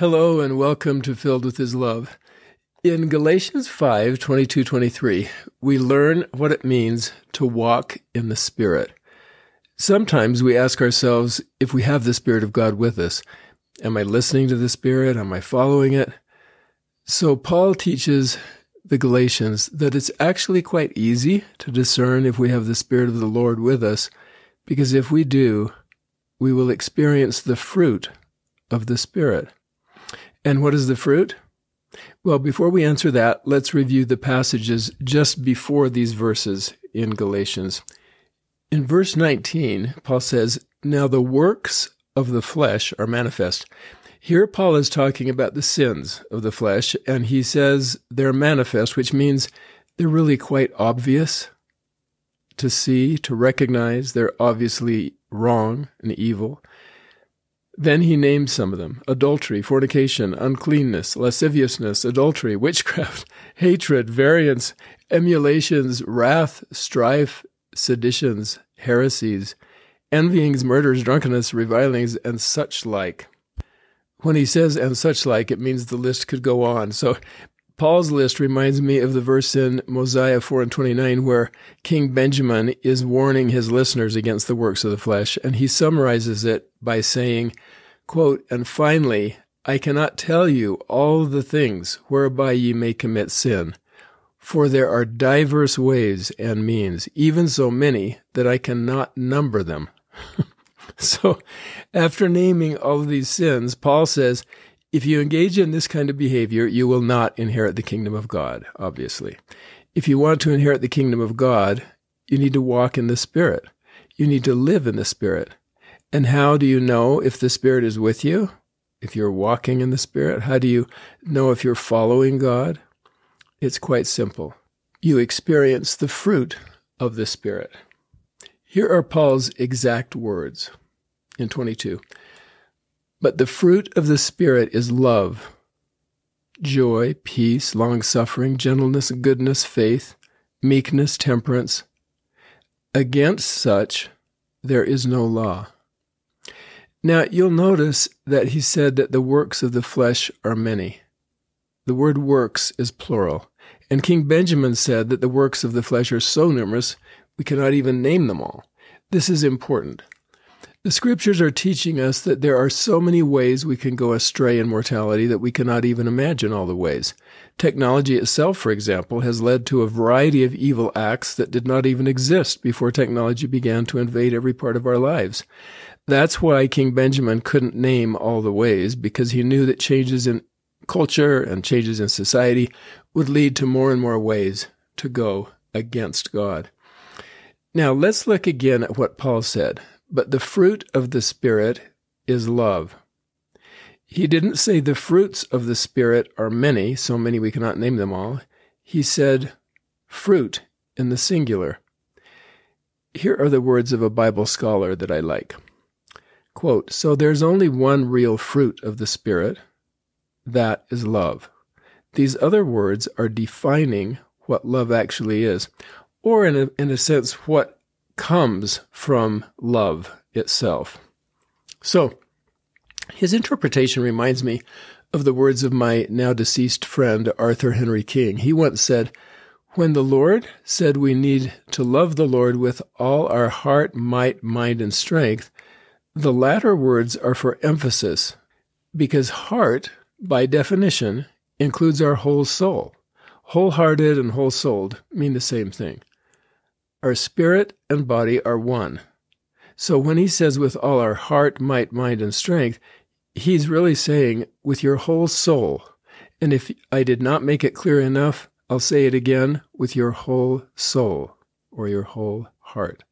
Hello and welcome to Filled With His Love. In Galatians 5:22-23, we learn what it means to walk in the Spirit. Sometimes we ask ourselves if we have the Spirit of God with us. Am I listening to the Spirit? Am I following it? So Paul teaches the Galatians that it's actually quite easy to discern if we have the Spirit of the Lord with us, because if we do, we will experience the fruit of the Spirit. And what is the fruit? Well, before we answer that, let's review the passages just before these verses in Galatians. In verse 19, Paul says, "Now the works of the flesh are manifest." Here Paul is talking about the sins of the flesh, and he says they're manifest, which means they're really quite obvious to see, to recognize. They're obviously wrong and evil. Then he names some of them: adultery, fornication, uncleanness, lasciviousness, adultery, witchcraft, hatred, variance, emulations, wrath, strife, seditions, heresies, envyings, murders, drunkenness, revilings, and such like. When he says "and such like," it means the list could go on. So Paul's list reminds me of the verse in Mosiah 4:29, where King Benjamin is warning his listeners against the works of the flesh, and he summarizes it by saying, quote, "And finally, I cannot tell you all the things whereby ye may commit sin, for there are diverse ways and means, even so many that I cannot number them." So, after naming all of these sins, Paul says, if you engage in this kind of behavior, you will not inherit the kingdom of God, obviously. If you want to inherit the kingdom of God, you need to walk in the Spirit. You need to live in the Spirit. And how do you know if the Spirit is with you? If you're walking in the Spirit? How do you know if you're following God? It's quite simple. You experience the fruit of the Spirit. Here are Paul's exact words in 22. "But the fruit of the Spirit is love, joy, peace, long-suffering, gentleness, goodness, faith, meekness, temperance. Against such there is no law." Now, you'll notice that he said that the works of the flesh are many. The word "works" is plural. And King Benjamin said that the works of the flesh are so numerous, we cannot even name them all. This is important. The Scriptures are teaching us that there are so many ways we can go astray in mortality that we cannot even imagine all the ways. Technology itself, for example, has led to a variety of evil acts that did not even exist before technology began to invade every part of our lives. That's why King Benjamin couldn't name all the ways, because he knew that changes in culture and changes in society would lead to more and more ways to go against God. Now, let's look again at what Paul said. "But the fruit of the Spirit is love." He didn't say the fruits of the Spirit are many, so many we cannot name them all. He said fruit in the singular. Here are the words of a Bible scholar that I like. Quote, "So there's only one real fruit of the Spirit, that is love. These other words are defining what love actually is, or in a sense, what comes from love itself." So, his interpretation reminds me of the words of my now-deceased friend, Arthur Henry King. He once said, "When the Lord said we need to love the Lord with all our heart, might, mind, and strength, the latter words are for emphasis, because heart, by definition, includes our whole soul. Wholehearted and whole-souled mean the same thing. Our spirit and body are one. So when he says with all our heart, might, mind, and strength, he's really saying with your whole soul. And if I did not make it clear enough, I'll say it again: with your whole soul or your whole heart."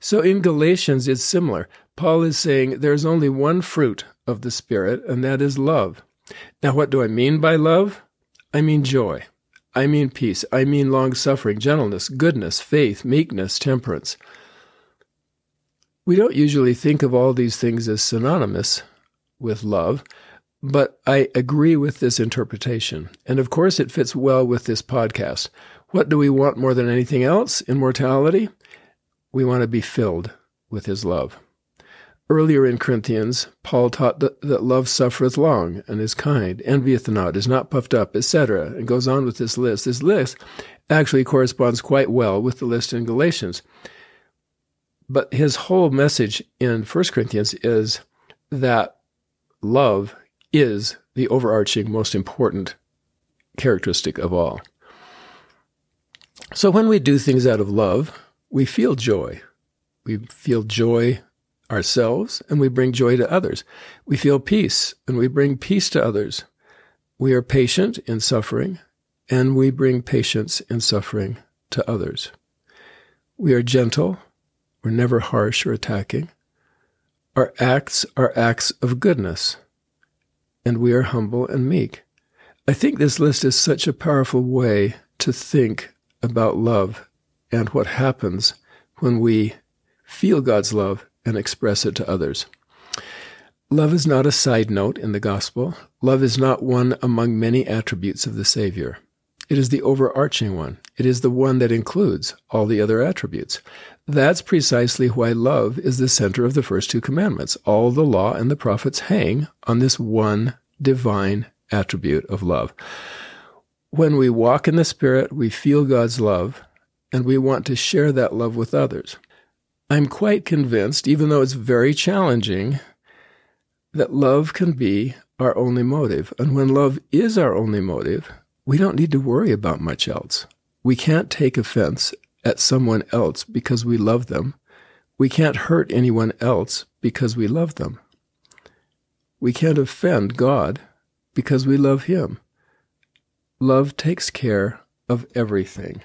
So in Galatians, it's similar. Paul is saying there's only one fruit of the Spirit, and that is love. Now, what do I mean by love? I mean joy. I mean peace. I mean long-suffering, gentleness, goodness, faith, meekness, temperance. We don't usually think of all these things as synonymous with love, but I agree with this interpretation. And of course, it fits well with this podcast. What do we want more than anything else in mortality? We want to be filled with His love. Earlier in Corinthians, Paul taught that love suffereth long and is kind, envieth not, is not puffed up, etc., and goes on with this list. This list actually corresponds quite well with the list in Galatians. But his whole message in 1 Corinthians is that love is the overarching, most important characteristic of all. So when we do things out of love, we feel joy. We feel joy ourselves, and we bring joy to others. We feel peace, and we bring peace to others. We are patient in suffering, and we bring patience in suffering to others. We are gentle. We're never harsh or attacking. Our acts are acts of goodness, and we are humble and meek. I think this list is such a powerful way to think about love and what happens when we feel God's love and express it to others. Love is not a side note in the gospel. Love is not one among many attributes of the Savior. It is the overarching one. It is the one that includes all the other attributes. That's precisely why love is the center of the first two commandments. All the law and the prophets hang on this one divine attribute of love. When we walk in the Spirit, we feel God's love, and we want to share that love with others. I'm quite convinced, even though it's very challenging, that love can be our only motive. And when love is our only motive, we don't need to worry about much else. We can't take offense at someone else because we love them. We can't hurt anyone else because we love them. We can't offend God because we love Him. Love takes care of everything.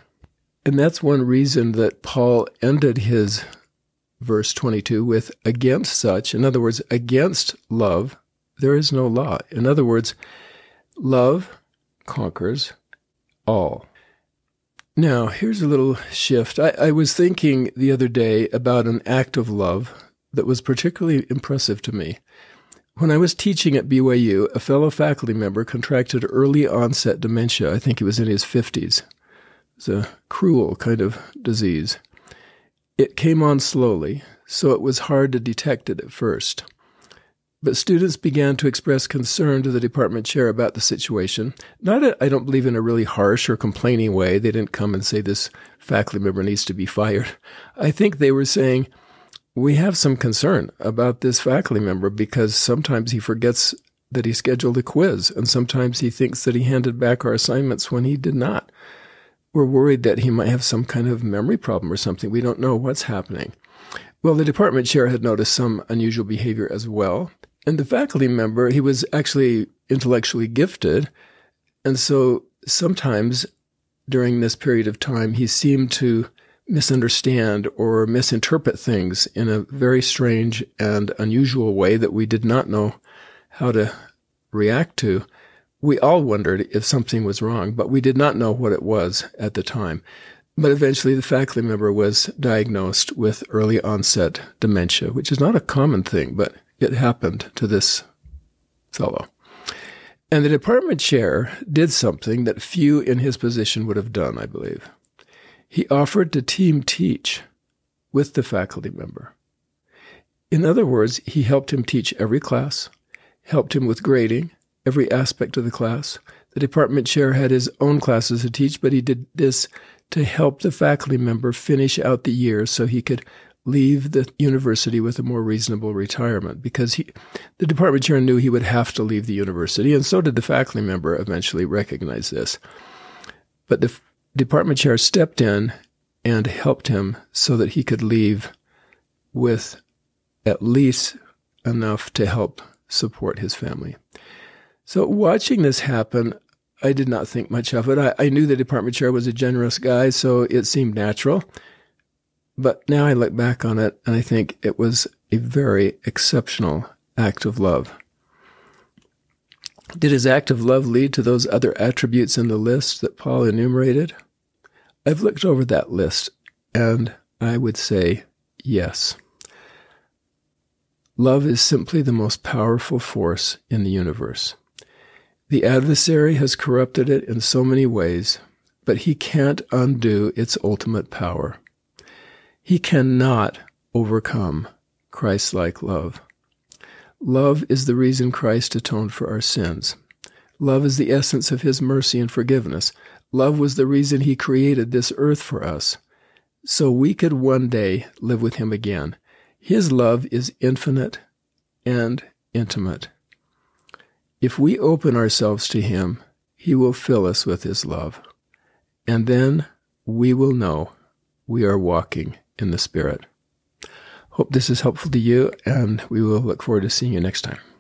And that's one reason that Paul ended his verse 22 with, against such, in other words, against love, there is no law. In other words, love conquers all. Now, here's a little shift. I was thinking the other day about an act of love that was particularly impressive to me. When I was teaching at BYU, a fellow faculty member contracted early onset dementia. I think he was in his 50s. It's a cruel kind of disease. It came on slowly, so it was hard to detect it at first. But students began to express concern to the department chair about the situation. I don't believe in a really harsh or complaining way. They didn't come and say this faculty member needs to be fired. I think they were saying, we have some concern about this faculty member because sometimes he forgets that he scheduled a quiz, and sometimes he thinks that he handed back our assignments when he did not. We're worried that he might have some kind of memory problem or something. We don't know what's happening. Well, the department chair had noticed some unusual behavior as well. And the faculty member, he was actually intellectually gifted. And so sometimes during this period of time, he seemed to misunderstand or misinterpret things in a very strange and unusual way that we did not know how to react to. We all wondered if something was wrong, but we did not know what it was at the time. But eventually the faculty member was diagnosed with early onset dementia, which is not a common thing, but it happened to this fellow. And the department chair did something that few in his position would have done, I believe. He offered to team teach with the faculty member. In other words, he helped him teach every class, helped him with grading, every aspect of the class. The department chair had his own classes to teach, but he did this to help the faculty member finish out the year so he could leave the university with a more reasonable retirement, because the department chair knew he would have to leave the university, and so did the faculty member eventually recognize this. But the department chair stepped in and helped him so that he could leave with at least enough to help support his family. So watching this happen, I did not think much of it. I knew the department chair was a generous guy, so it seemed natural. But now I look back on it, and I think it was a very exceptional act of love. Did his act of love lead to those other attributes in the list that Paul enumerated? I've looked over that list, and I would say yes. Love is simply the most powerful force in the universe. The adversary has corrupted it in so many ways, but he can't undo its ultimate power. He cannot overcome Christ-like love. Love is the reason Christ atoned for our sins. Love is the essence of his mercy and forgiveness. Love was the reason he created this earth for us, so we could one day live with him again. His love is infinite and intimate. If we open ourselves to him, he will fill us with his love. And then we will know we are walking in the Spirit. Hope this is helpful to you, and we will look forward to seeing you next time.